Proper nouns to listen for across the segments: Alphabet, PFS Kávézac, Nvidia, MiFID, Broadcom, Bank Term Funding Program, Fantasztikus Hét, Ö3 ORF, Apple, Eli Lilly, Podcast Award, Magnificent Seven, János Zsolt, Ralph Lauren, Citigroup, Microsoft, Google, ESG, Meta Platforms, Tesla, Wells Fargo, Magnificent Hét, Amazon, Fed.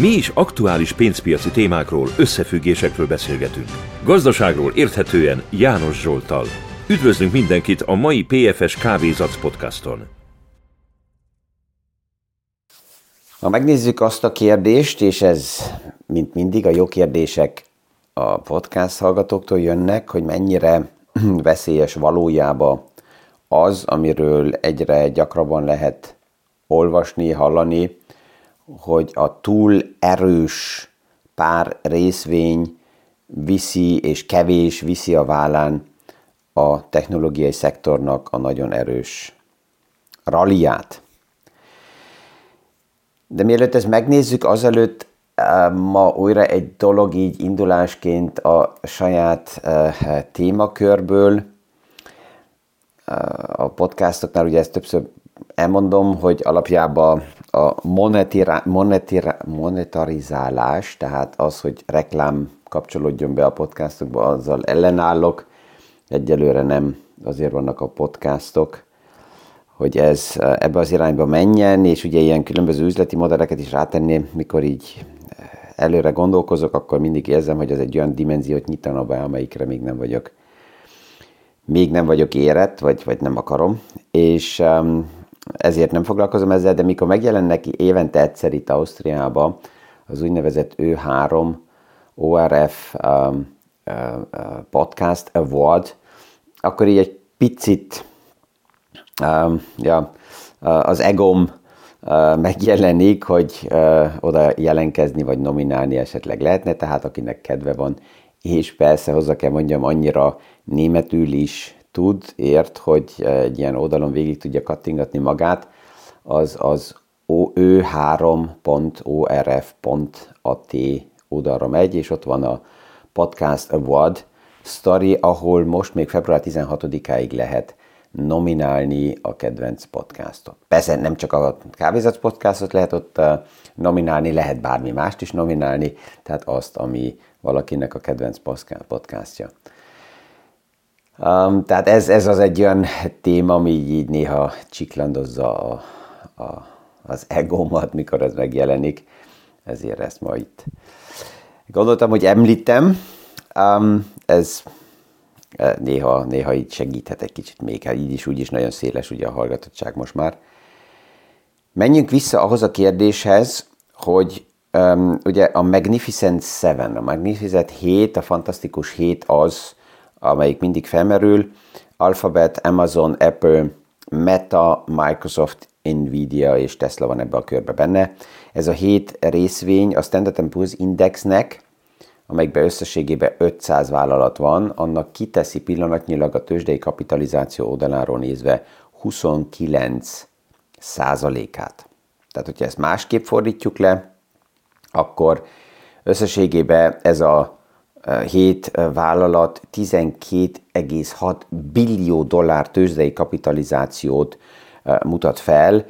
Mi is aktuális pénzpiaci témákról, összefüggésekről beszélgetünk. Gazdaságról érthetően János Zsolttal. Üdvözlünk mindenkit a mai PFS Kávézac podcaston. Ha megnézzük azt a kérdést, és ez, mint mindig, a jó kérdések a podcast hallgatóktól jönnek, hogy mennyire veszélyes valójában az, amiről egyre gyakrabban lehet olvasni, hallani, hogy a túl erős pár részvény viszi, és kevés viszi a vállán a technológiai szektornak a nagyon erős ralliát. De mielőtt ezt megnézzük, azelőtt ma újra egy dolog így indulásként a saját témakörből. A podcastoknál ugye ezt többször elmondom, hogy alapjában a monetarizálás, tehát az, hogy reklám kapcsolódjon be a podcastokba, azzal ellenállok. Egyelőre nem, azért vannak a podcastok, hogy ez ebbe az irányba menjen, és ugye ilyen különböző üzleti modelleket is rátenném, mikor így előre gondolkozok, akkor mindig érzem, hogy ez egy olyan dimenziót nyitana be, amelyikre még nem vagyok érett, vagy nem akarom, és ezért nem foglalkozom ezzel, de mikor megjelennek évente egyszer itt Ausztriában az úgynevezett Ö3 ORF Podcast Award, akkor így egy picit az egóm megjelenik, hogy oda jelentkezni vagy nominálni esetleg lehetne, tehát akinek kedve van, és persze hozzá kell mondjam, annyira németül is ért, hogy egy ilyen oldalon végig tudja kattingatni magát, az ö3.orf.at oldalra megy, és ott van a Podcast Award sztori, ahol most még február 16-áig lehet nominálni a kedvenc podcastot. Persze nem csak a Kávézac podcastot lehet ott nominálni, lehet bármi mást is nominálni, tehát azt, ami valakinek a kedvenc podcastja. Tehát ez az egy olyan téma, ami így néha csiklandozza az egómat, mikor ez megjelenik, ezért ezt ma itt gondoltam, hogy említem. Ez néha így segíthet egy kicsit még, hát így is úgy is nagyon széles ugye a hallgatottság most már. Menjünk vissza ahhoz a kérdéshez, hogy ugye a Magnificent Seven, a Magnificent Hét, a Fantasztikus Hét az, amelyik mindig felmerül, Alphabet, Amazon, Apple, Meta, Microsoft, Nvidia és Tesla van ebbe a körbe benne. Ez a 7 részvény a Standard & Poor's Indexnek, amelyikben összességében 500 vállalat van, annak kiteszi pillanatnyilag a tőzsdei kapitalizáció oldaláról nézve 29%-át. Tehát, hogyha ezt másképp fordítjuk le, akkor összességében ez a 7 vállalat 12,6 billió dollár tőzsdei kapitalizációt mutat fel.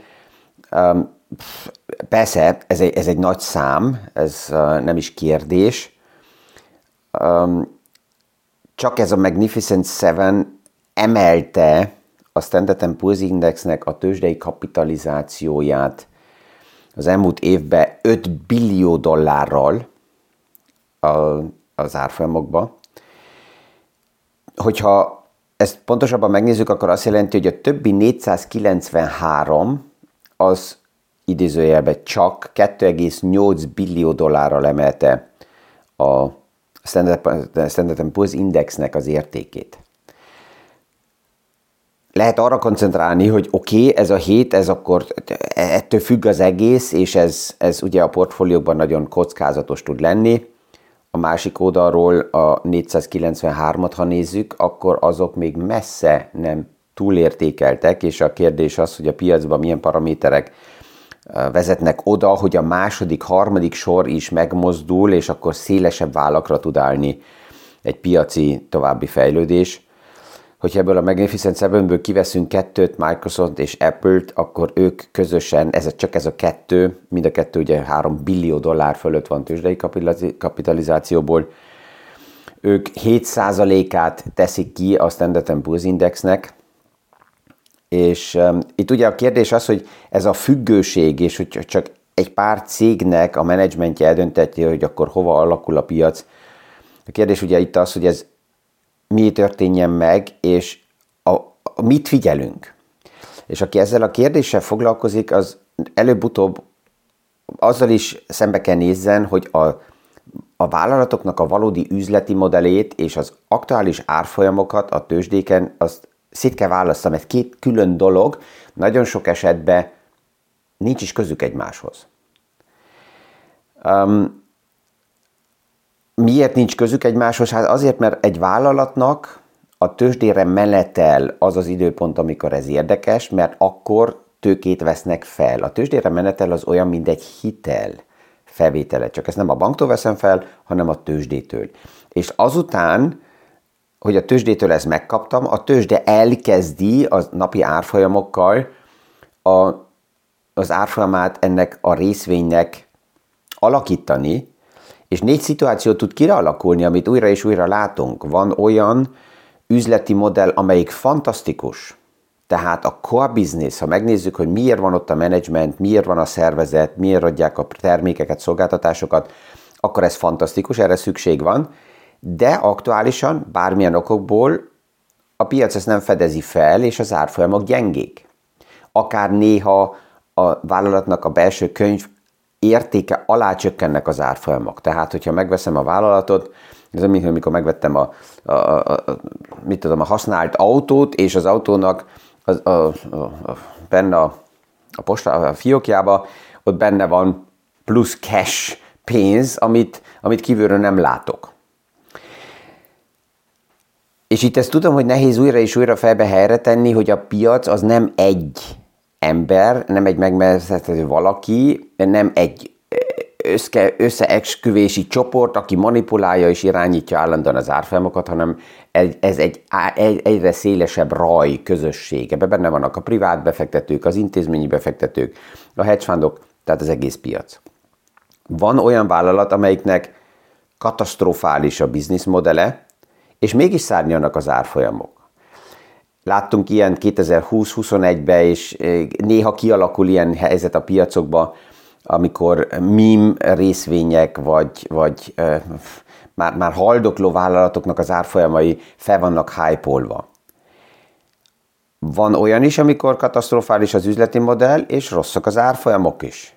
Persze, ez egy nagy szám, ez nem is kérdés. Csak ez a Magnificent Seven emelte a Standard & Poor's Indexnek a tőzsdei kapitalizációját az elmúlt évben 5 billió dollárral az árfolyamokba. Hogyha ezt pontosabban megnézzük, akkor azt jelenti, hogy a többi 493 az idézőjelben csak 2,8 billió dollárral emelte a Standard & Poor's Indexnek az értékét. Lehet arra koncentrálni, hogy oké, ez a 7, ez akkor ettől függ az egész, és ez ugye a portfólióban nagyon kockázatos tud lenni. A másik oldalról a 493-at, ha nézzük, akkor azok még messze nem túlértékeltek, és a kérdés az, hogy a piacban milyen paraméterek vezetnek oda, hogy a második, harmadik sor is megmozdul, és akkor szélesebb vállakra tud állni egy piaci további fejlődés. Hogyha ebből a Magnificent Sevenből kiveszünk 2-t, Microsoft és Apple-t, akkor ők közösen, ez a 2, mind a 2 ugye 3 billió dollár fölött van tőzsdei kapitalizációból, ők 7%-át teszik ki a Standard & Poor's Indexnek, és itt ugye a kérdés az, hogy ez a függőség, és hogy csak egy pár cégnek a menedzsmentje eldönteti, hogy akkor hova alakul a piac. A kérdés ugye itt az, hogy ez mi történjen meg, és mit figyelünk. És aki ezzel a kérdéssel foglalkozik, az előbb-utóbb azzal is szembe kell nézzen, hogy a vállalatoknak a valódi üzleti modellét és az aktuális árfolyamokat a tőzsdéken, azt szét kell választani, mert két külön dolog, nagyon sok esetben nincs is közük egymáshoz. Miért nincs közük egymáshoz? Hát azért, mert egy vállalatnak a tőzsdére menetel az az időpont, amikor ez érdekes, mert akkor tőkét vesznek fel. A tőzsdére menetel az olyan, mint egy hitel felvétele. Csak ezt nem a banktól veszem fel, hanem a tőzsdétől. És azután, hogy a tőzsdétől ezt megkaptam, a tőzsde elkezdi az napi árfolyamokkal az árfolyamát ennek a részvénynek alakítani, és 4 szituáció tud kialakulni, amit újra és újra látunk. Van olyan üzleti modell, amelyik fantasztikus. Tehát a core business, ha megnézzük, hogy miért van ott a menedzsment, miért van a szervezet, miért adják a termékeket, szolgáltatásokat, akkor ez fantasztikus, erre szükség van. De aktuálisan, bármilyen okokból a piac ezt nem fedezi fel, és az árfolyamok gyengék. Akár néha a vállalatnak a belső könyv értéke alá csökkennek az árfolyamok. Tehát, hogyha megveszem a vállalatot, ez olyan, amikor megvettem a használt autót, és az autónak benne a fiókjába, ott benne van plusz cash pénz, amit kívülről nem látok. És itt ezt tudom, hogy nehéz újra és újra fejbe helyre tenni, hogy a piac az nem egy ember, nem egy megmezhető valaki, nem egy összeesküvési csoport, aki manipulálja és irányítja állandóan az árfolyamokat, hanem ez egy egyre szélesebb raj közösség. Ebben benne vannak a privát befektetők, az intézményi befektetők, a hedge fundok, tehát az egész piac. Van olyan vállalat, amelyiknek katasztrofális a bizniszmodelle, és mégis szárnyalnak az árfolyamok. Láttunk ilyen 2020-21-ben, és néha kialakul ilyen helyzet a piacokban, amikor meme részvények, vagy már haldokló vállalatoknak az árfolyamai fel vannak hype-olva. Van olyan is, amikor katasztrofális az üzleti modell, és rosszak az árfolyamok is.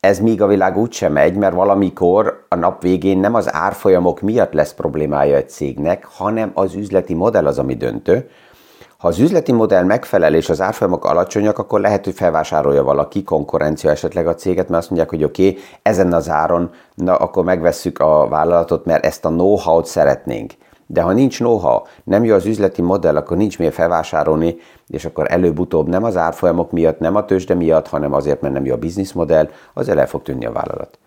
Ez még a világ úgysem megy, mert valamikor a nap végén nem az árfolyamok miatt lesz problémája egy cégnek, hanem az üzleti modell az, ami döntő. Ha az üzleti modell megfelel és az árfolyamok alacsonyak, akkor lehet, hogy felvásárolja valaki, konkurencia esetleg a céget, mert azt mondják, hogy oké, ezen az áron, na akkor megvesszük a vállalatot, mert ezt a know-how-t szeretnénk. De ha nincs know-how, nem jó az üzleti modell, akkor nincs miért felvásárolni, és akkor előbb-utóbb nem az árfolyamok miatt, nem a tőzsde miatt, hanem azért, mert nem jó a bizniszmodell, az el fog tűnni a vállalat.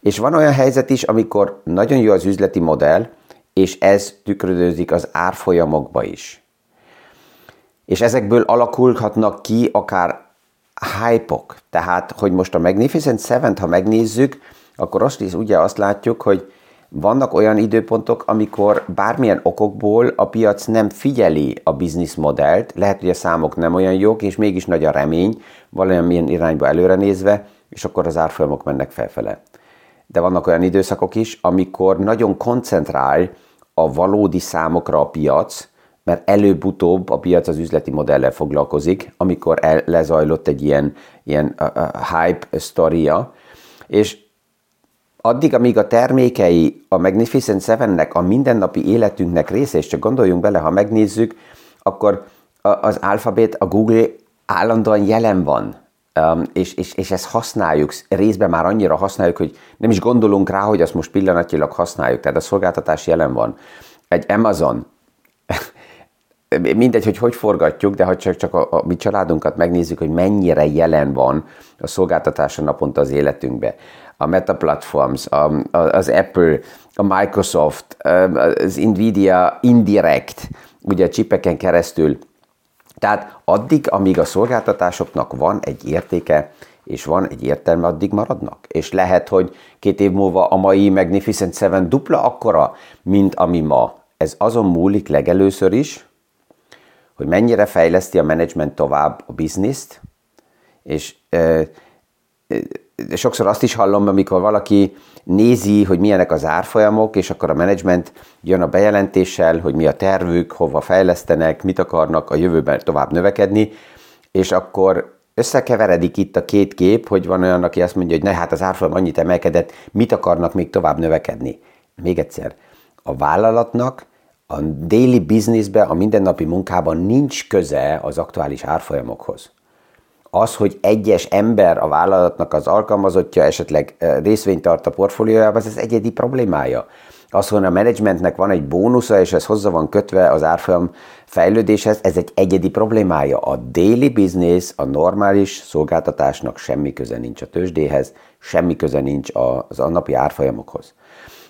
És van olyan helyzet is, amikor nagyon jó az üzleti modell, és ez tükröződik az árfolyamokba is. És ezekből alakulhatnak ki akár hype-ok. Tehát, hogy most a Magnificent Seven-t, ha megnézzük, akkor azt látjuk, hogy vannak olyan időpontok, amikor bármilyen okokból a piac nem figyeli a bizniszmodellt, lehet, hogy a számok nem olyan jók, és mégis nagy a remény, valamilyen irányba előre nézve, és akkor az árfolyamok mennek felfele. De vannak olyan időszakok is, amikor nagyon koncentrál a valódi számokra a piac, mert előbb-utóbb a piac az üzleti modellel foglalkozik, amikor lezajlott egy ilyen hype sztoria, és addig, amíg a termékei a Magnificent Sevennek, a mindennapi életünknek része, és csak gondoljunk bele, ha megnézzük, akkor az Alphabet, a Google állandóan jelen van, és ezt használjuk, részben már annyira használjuk, hogy nem is gondolunk rá, hogy azt most pillanatilag használjuk, tehát a szolgáltatás jelen van. Egy Amazon, mindegy, hogy forgatjuk, de ha csak a mi családunkat megnézzük, hogy mennyire jelen van a szolgáltatása naponta az életünkbe. A Meta Platforms, az Apple, a Microsoft, az Nvidia indirekt, ugye a csipeken keresztül. Tehát addig, amíg a szolgáltatásoknak van egy értéke, és van egy értelme, addig maradnak. És lehet, hogy 2 év múlva a mai Magnificent Seven dupla akkora, mint ami ma. Ez azon múlik legelőször is, hogy mennyire fejleszti a menedzsment tovább a bizniszt, és sokszor azt is hallom, amikor valaki nézi, hogy milyenek az árfolyamok, és akkor a menedzsment jön a bejelentéssel, hogy mi a tervük, hova fejlesztenek, mit akarnak a jövőben tovább növekedni, és akkor összekeveredik itt a két kép, hogy van olyan, aki azt mondja, hogy ne, hát az árfolyam annyit emelkedett, mit akarnak még tovább növekedni. Még egyszer, a vállalatnak a daily businessbe, a mindennapi munkában nincs köze az aktuális árfolyamokhoz. Az, hogy egyes ember a vállalatnak az alkalmazottja, esetleg részvényt tart a portfóliójában, az egyedi problémája. Az, hogy a menedzsmentnek van egy bónusza, és ez hozzá van kötve az árfolyam fejlődéshez, ez egy egyedi problémája. A daily business, a normális szolgáltatásnak semmi köze nincs a tőzsdéhez, semmi köze nincs az a napi árfolyamokhoz.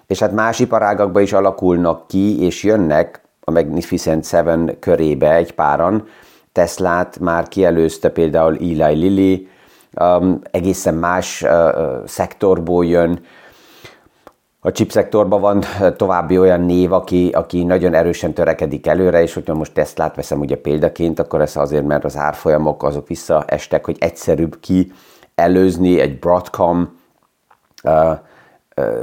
És hát más iparágakban is alakulnak ki, és jönnek a Magnificent Seven körébe egy páran. Teslát már kielőzte például Eli Lilly, egészen más szektorból jön. A chip szektorban van további olyan név, aki nagyon erősen törekedik előre, és hogyha most Teslát veszem ugye példaként, akkor ez azért, mert az árfolyamok azok visszaestek, hogy egyszerűbb kielőzni egy Broadcom,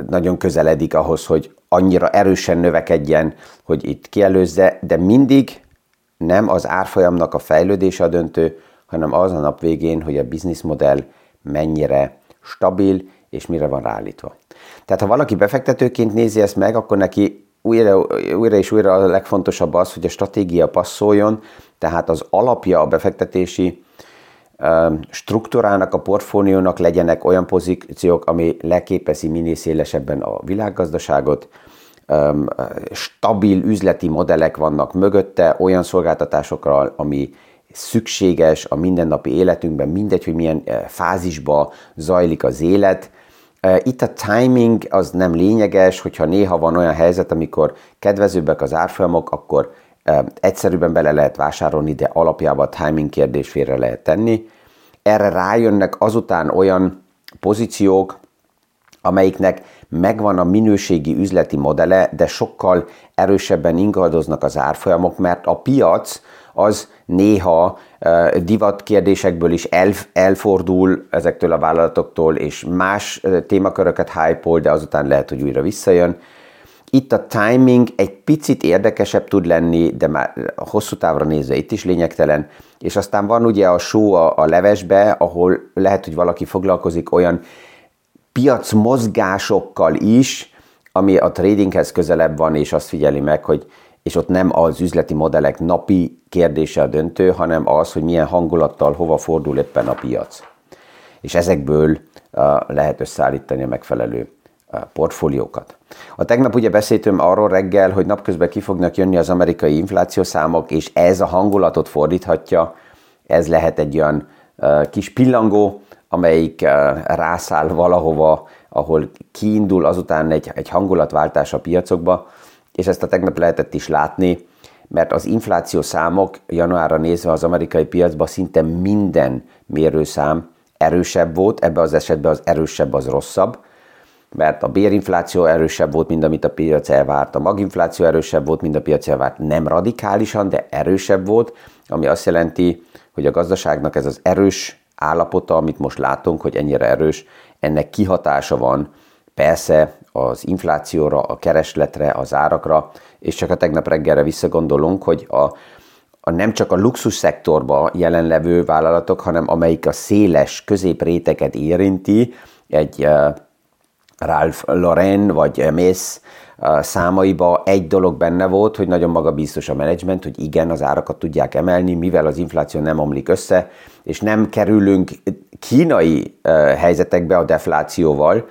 nagyon közeledik ahhoz, hogy annyira erősen növekedjen, hogy itt kielőzze, de mindig nem az árfolyamnak a fejlődése a döntő, hanem az a nap végén, hogy a bizniszmodell mennyire stabil, és mire van ráállítva. Tehát ha valaki befektetőként nézi ezt meg, akkor neki újra és újra a legfontosabb az, hogy a stratégia passzoljon, tehát az alapja a befektetési struktúrának, a portfóliónak legyenek olyan pozíciók, ami leképezi minél szélesebben a világgazdaságot, stabil üzleti modellek vannak mögötte, olyan szolgáltatásokra, ami szükséges a mindennapi életünkben, mindegy, hogy milyen fázisba zajlik az élet. Itt a timing az nem lényeges, hogyha néha van olyan helyzet, amikor kedvezőbbek az árfolyamok, akkor egyszerűbben bele lehet vásárolni, de alapjában a timing kérdés félre lehet tenni. Erre rájönnek azután olyan pozíciók, amelyiknek megvan a minőségi üzleti modelle, de sokkal erősebben ingadoznak az árfolyamok, mert a piac az néha divat kérdésekből is elfordul ezektől a vállalatoktól, és más témaköröket hype-ol, de azután lehet, hogy újra visszajön. Itt a timing egy picit érdekesebb tud lenni, de már hosszú távra nézve itt is lényegtelen. És aztán van ugye a só a levesbe, ahol lehet, hogy valaki foglalkozik olyan piacmozgásokkal is, ami a tradinghez közelebb van, és azt figyeli meg, hogy és ott nem az üzleti modellek napi kérdése a döntő, hanem az, hogy milyen hangulattal hova fordul éppen a piac. És ezekből lehet összeállítani a megfelelő portfóliókat. A tegnap ugye beszéltünk arról reggel, hogy napközben ki fognak jönni az amerikai inflációszámok, és ez a hangulatot fordíthatja, ez lehet egy olyan kis pillangó, amelyik rászáll valahova, ahol kiindul azután egy hangulatváltás a piacokba, és ezt a tegnap lehetett is látni, mert az inflációszámok januárra nézve az amerikai piacban szinte minden mérőszám erősebb volt, ebben az esetben az erősebb az rosszabb, mert a bérinfláció erősebb volt, mint amit a piac elvárt, a maginfláció erősebb volt, mint a piac elvárt, nem radikálisan, de erősebb volt, ami azt jelenti, hogy a gazdaságnak ez az erős állapota, amit most látunk, hogy ennyire erős, ennek kihatása van persze az inflációra, a keresletre, az árakra, és csak a tegnap reggelre visszagondolunk, hogy a nem csak a luxus szektorban jelenlevő vállalatok, hanem amelyik a széles középréteket érinti, egy Ralph Lauren vagy Mész számaiba egy dolog benne volt, hogy nagyon magabiztos a menedzsment, hogy igen, az árakat tudják emelni, mivel az infláció nem omlik össze, és nem kerülünk kínai helyzetekbe a deflációval,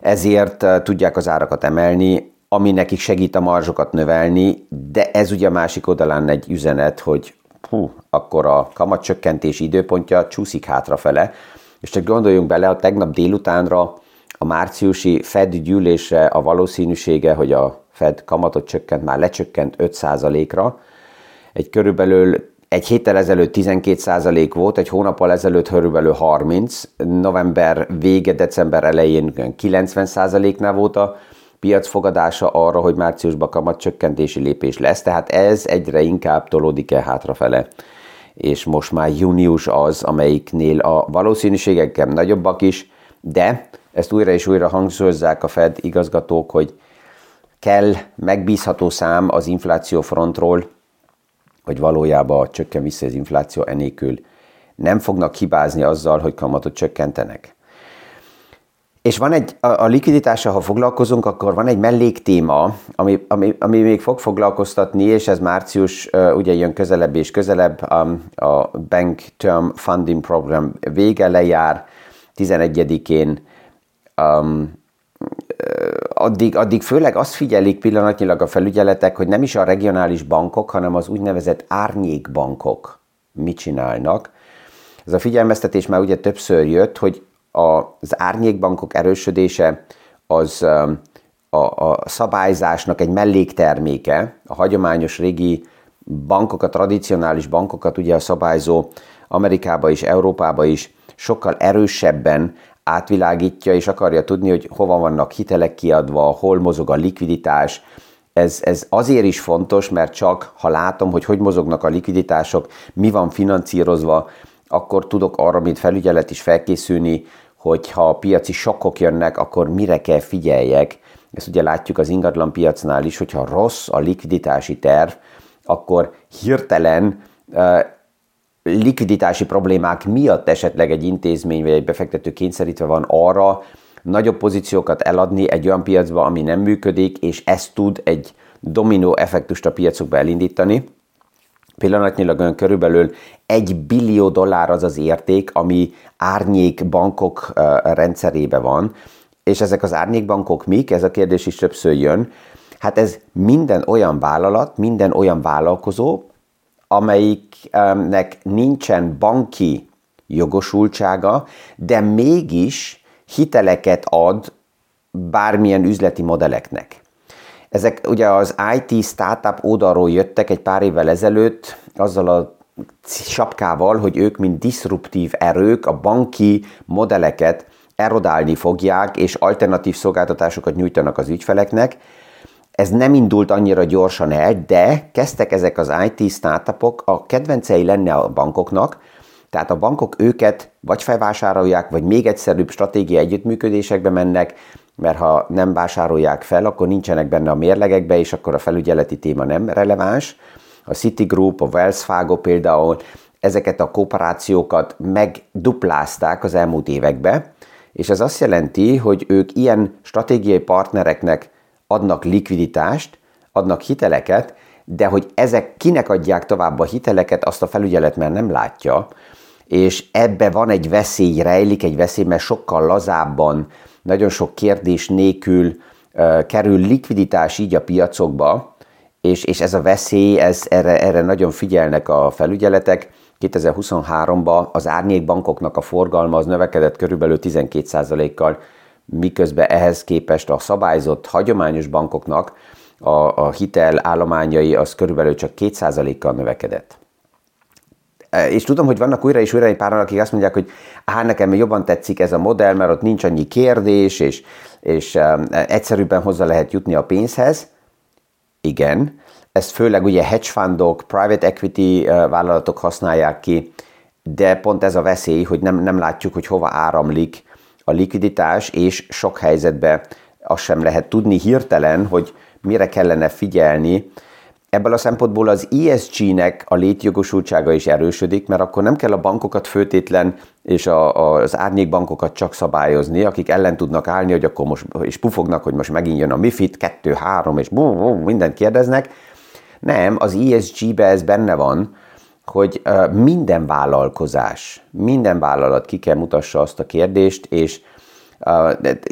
ezért tudják az árakat emelni, ami nekik segít a marzsokat növelni, de ez ugye a másik oldalán egy üzenet, hogy akkor a kamatcsökkentés időpontja csúszik hátrafele, és csak gondoljunk bele, a tegnap délutánra a márciusi Fed gyűlésre a valószínűsége, hogy a Fed kamatot csökkent, már lecsökkent 5%-ra. Egy körülbelül egy héttel ezelőtt 12% volt, egy hónappal ezelőtt körülbelül 30%, november vége, december elején 90%-nál volt a piac fogadása arra, hogy márciusban kamatcsökkentési lépés lesz, tehát ez egyre inkább tolódik el hátrafele. És most már június az, amelyiknél a valószínűségek nagyobbak is, de ezt újra és újra hangsúlyozzák a Fed igazgatók, hogy kell megbízható szám az infláció frontról, hogy valójában csökken vissza az infláció enélkül. Nem fognak hibázni azzal, hogy kamatot csökkentenek. És van a likviditással, ha foglalkozunk, akkor van egy melléktéma, ami még fog foglalkoztatni, és ez március ugye jön közelebb és közelebb, a Bank Term Funding Program vége lejár 11-én. Addig főleg azt figyelik pillanatnyilag a felügyeletek, hogy nem is a regionális bankok, hanem az úgynevezett árnyékbankok mit csinálnak. Ez a figyelmeztetés már ugye többször jött, hogy az árnyékbankok erősödése az a szabályzásnak egy mellékterméke. A hagyományos régi bankokat, tradicionális bankokat ugye a szabályzó Amerikába is, Európába is sokkal erősebben átvilágítja, és akarja tudni, hogy hova vannak hitelek kiadva, hol mozog a likviditás. Ez azért is fontos, mert csak ha látom, hogy mozognak a likviditások, mi van finanszírozva, akkor tudok arra, mint felügyelet is felkészülni, hogyha piaci sokkok jönnek, akkor mire kell figyeljek. Ezt ugye látjuk az ingatlanpiacnál is, hogyha rossz a likviditási terv, akkor hirtelen likviditási problémák miatt esetleg egy intézmény vagy egy befektető kényszerítve van arra nagyobb pozíciókat eladni egy olyan piacba, ami nem működik, és ez tud egy dominó effektust a piacokba elindítani. Pillanatnyilag olyan körülbelül $1 billió az az érték, ami árnyékbankok rendszerébe van. És ezek az árnyékbankok mik? Ez a kérdés is többször jön. Hát ez minden olyan vállalat, minden olyan vállalkozó, amelyiknek nincsen banki jogosultsága, de mégis hiteleket ad bármilyen üzleti modelleknek. Ezek ugye az IT startup oldalról jöttek egy pár évvel ezelőtt, azzal a sapkával, hogy ők mint diszruptív erők a banki modelleket erodálni fogják, és alternatív szolgáltatásokat nyújtanak az ügyfeleknek. Ez nem indult annyira gyorsan el, de kezdtek ezek az IT startupok, a kedvencei lenne a bankoknak, tehát a bankok őket vagy felvásárolják, vagy még egyszerűbb stratégiai együttműködésekbe mennek, mert ha nem vásárolják fel, akkor nincsenek benne a mérlegekbe, és akkor a felügyeleti téma nem releváns. A Citigroup, a Wells Fargo például ezeket a kooperációkat megduplázták az elmúlt években, és ez azt jelenti, hogy ők ilyen stratégiai partnereknek adnak likviditást, adnak hiteleket, de hogy ezek kinek adják tovább a hiteleket, azt a felügyelet már nem látja, és ebbe van egy veszély, rejlik egy veszély, mert sokkal lazábban, nagyon sok kérdés nélkül kerül likviditás így a piacokba, és ez a veszély, erre nagyon figyelnek a felügyeletek. 2023-ban az árnyékbankoknak a forgalma az növekedett körülbelül 12%-kal, miközben ehhez képest a szabályzott hagyományos bankoknak a hitel állományai az körülbelül csak 2%-kal növekedett. És tudom, hogy vannak újra és újra egy páran, akik azt mondják, hogy nekem jobban tetszik ez a modell, mert ott nincs annyi kérdés, és egyszerűbben hozzá lehet jutni a pénzhez. Igen, ezt főleg ugye hedge fundok, private equity vállalatok használják ki, de pont ez a veszély, hogy nem látjuk, hogy hova áramlik a likviditás, és sok helyzetben azt sem lehet tudni hirtelen, hogy mire kellene figyelni. Ebből a szempontból az ESG-nek a létjogosultsága is erősödik, mert akkor nem kell a bankokat főtétlen és az árnyékbankokat csak szabályozni, akik ellen tudnak állni, hogy akkor most, és pufognak, hogy most megint jön a MiFID 2, 3, és mindent kérdeznek. Nem, az ESG-be ez benne van, hogy minden vállalkozás, minden vállalat ki kell mutassa azt a kérdést, és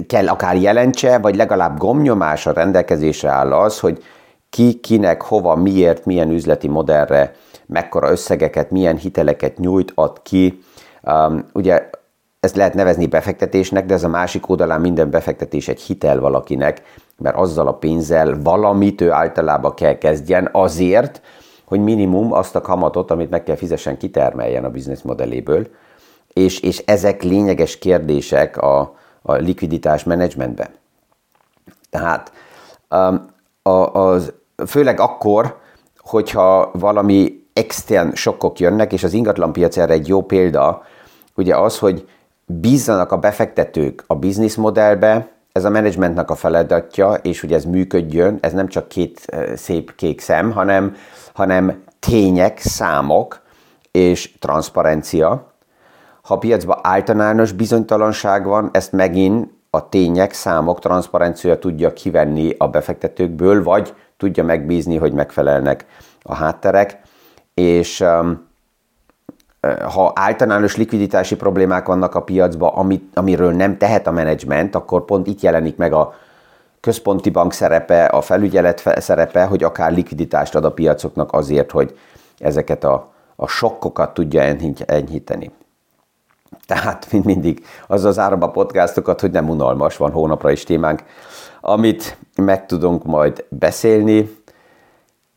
kell akár jelentse, vagy legalább gomnyomása rendelkezésre áll az, hogy ki, kinek, hova, miért, milyen üzleti modellre, mekkora összegeket, milyen hiteleket nyújt, ad ki. Ugye ezt lehet nevezni befektetésnek, de ez a másik oldalán minden befektetés egy hitel valakinek, mert azzal a pénzzel valamit ő általában kell kezdjen azért, hogy minimum azt a kamatot, amit meg kell fizessen, kitermeljen a bizniszmodelléből. És ezek lényeges kérdések a likviditás menedzsmentben. Tehát főleg akkor, hogyha valami extern sokkok jönnek, és az ingatlanpiac erre egy jó példa, ugye az, hogy bízzanak a befektetők a bizniszmodellbe, ez a menedzsmentnek a feladatja, és hogy ez működjön, ez nem csak két szép kék szem, hanem tények, számok és transzparencia. Ha a piacban általános bizonytalanság van, ezt megint a tények, számok, transzparencia tudja kivenni a befektetőkből, vagy tudja megbízni, hogy megfelelnek a hátterek, és ha általános likviditási problémák vannak a piacban, amiről nem tehet a menedzsment, akkor pont itt jelenik meg a központi bank szerepe, a felügyelet szerepe, hogy akár likviditást ad a piacoknak azért, hogy ezeket a sokkokat tudja enyhíteni. Tehát, mint mindig, azzal zárom a podcastokat, hogy nem unalmas, van hónapra is témánk, amit meg tudunk majd beszélni.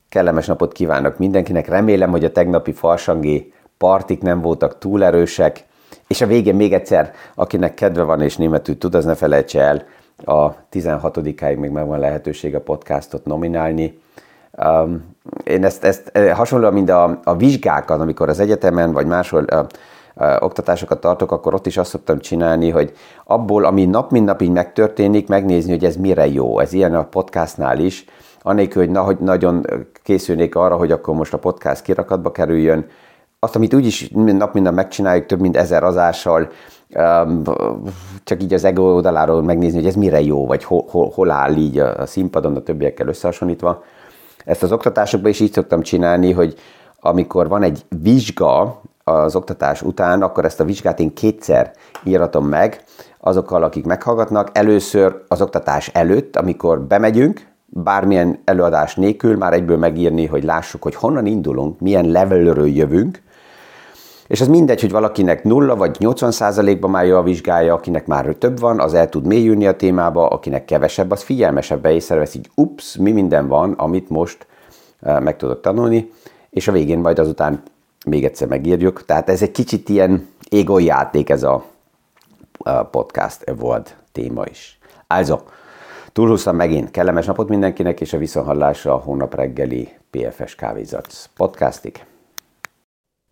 Kellemes napot kívánok mindenkinek, remélem, hogy a tegnapi farsangi partik nem voltak túl erősek, és a végén még egyszer, akinek kedve van és németül tud, az ne felejtse el, a 16-áig még megvan lehetőség a podcastot nominálni. Én ezt hasonlóan, mint a vizsgákat, amikor az egyetemen vagy máshol oktatásokat tartok, akkor ott is azt szoktam csinálni, hogy abból, ami nap mint nap így megtörténik, megnézni, hogy ez mire jó. Ez ilyen a podcastnál is, anélkül, hogy nagyon készülnék arra, hogy akkor most a podcast kirakatba kerüljön. Azt, amit úgyis nap minden megcsináljuk, több mint 1000 adással, csak így az ego oldaláról megnézni, hogy ez mire jó, vagy hol áll így a színpadon a többiekkel összehasonlítva. Ezt az oktatásokban is így szoktam csinálni, hogy amikor van egy vizsga az oktatás után, akkor ezt a vizsgát én kétszer íratom meg azokkal, akik meghallgatnak. Először az oktatás előtt, amikor bemegyünk, bármilyen előadás nélkül már egyből megírni, hogy lássuk, hogy honnan indulunk, milyen levelről jövünk, és az mindegy, hogy valakinek 0 vagy 80%-ban már jó a vizsgája, akinek már több van, az el tud mélyülni a témába, akinek kevesebb, az figyelmesebben észrevesz, így ups, mi minden van, amit most meg tudok tanulni, és a végén majd azután még egyszer megírjuk. Tehát ez egy kicsit ilyen égonjáték ez a Podcast Award téma is. Also, túlhúztam megint. Kellemes napot mindenkinek, és a viszonthallásra a hónap reggeli PFS Kávézac podcastig.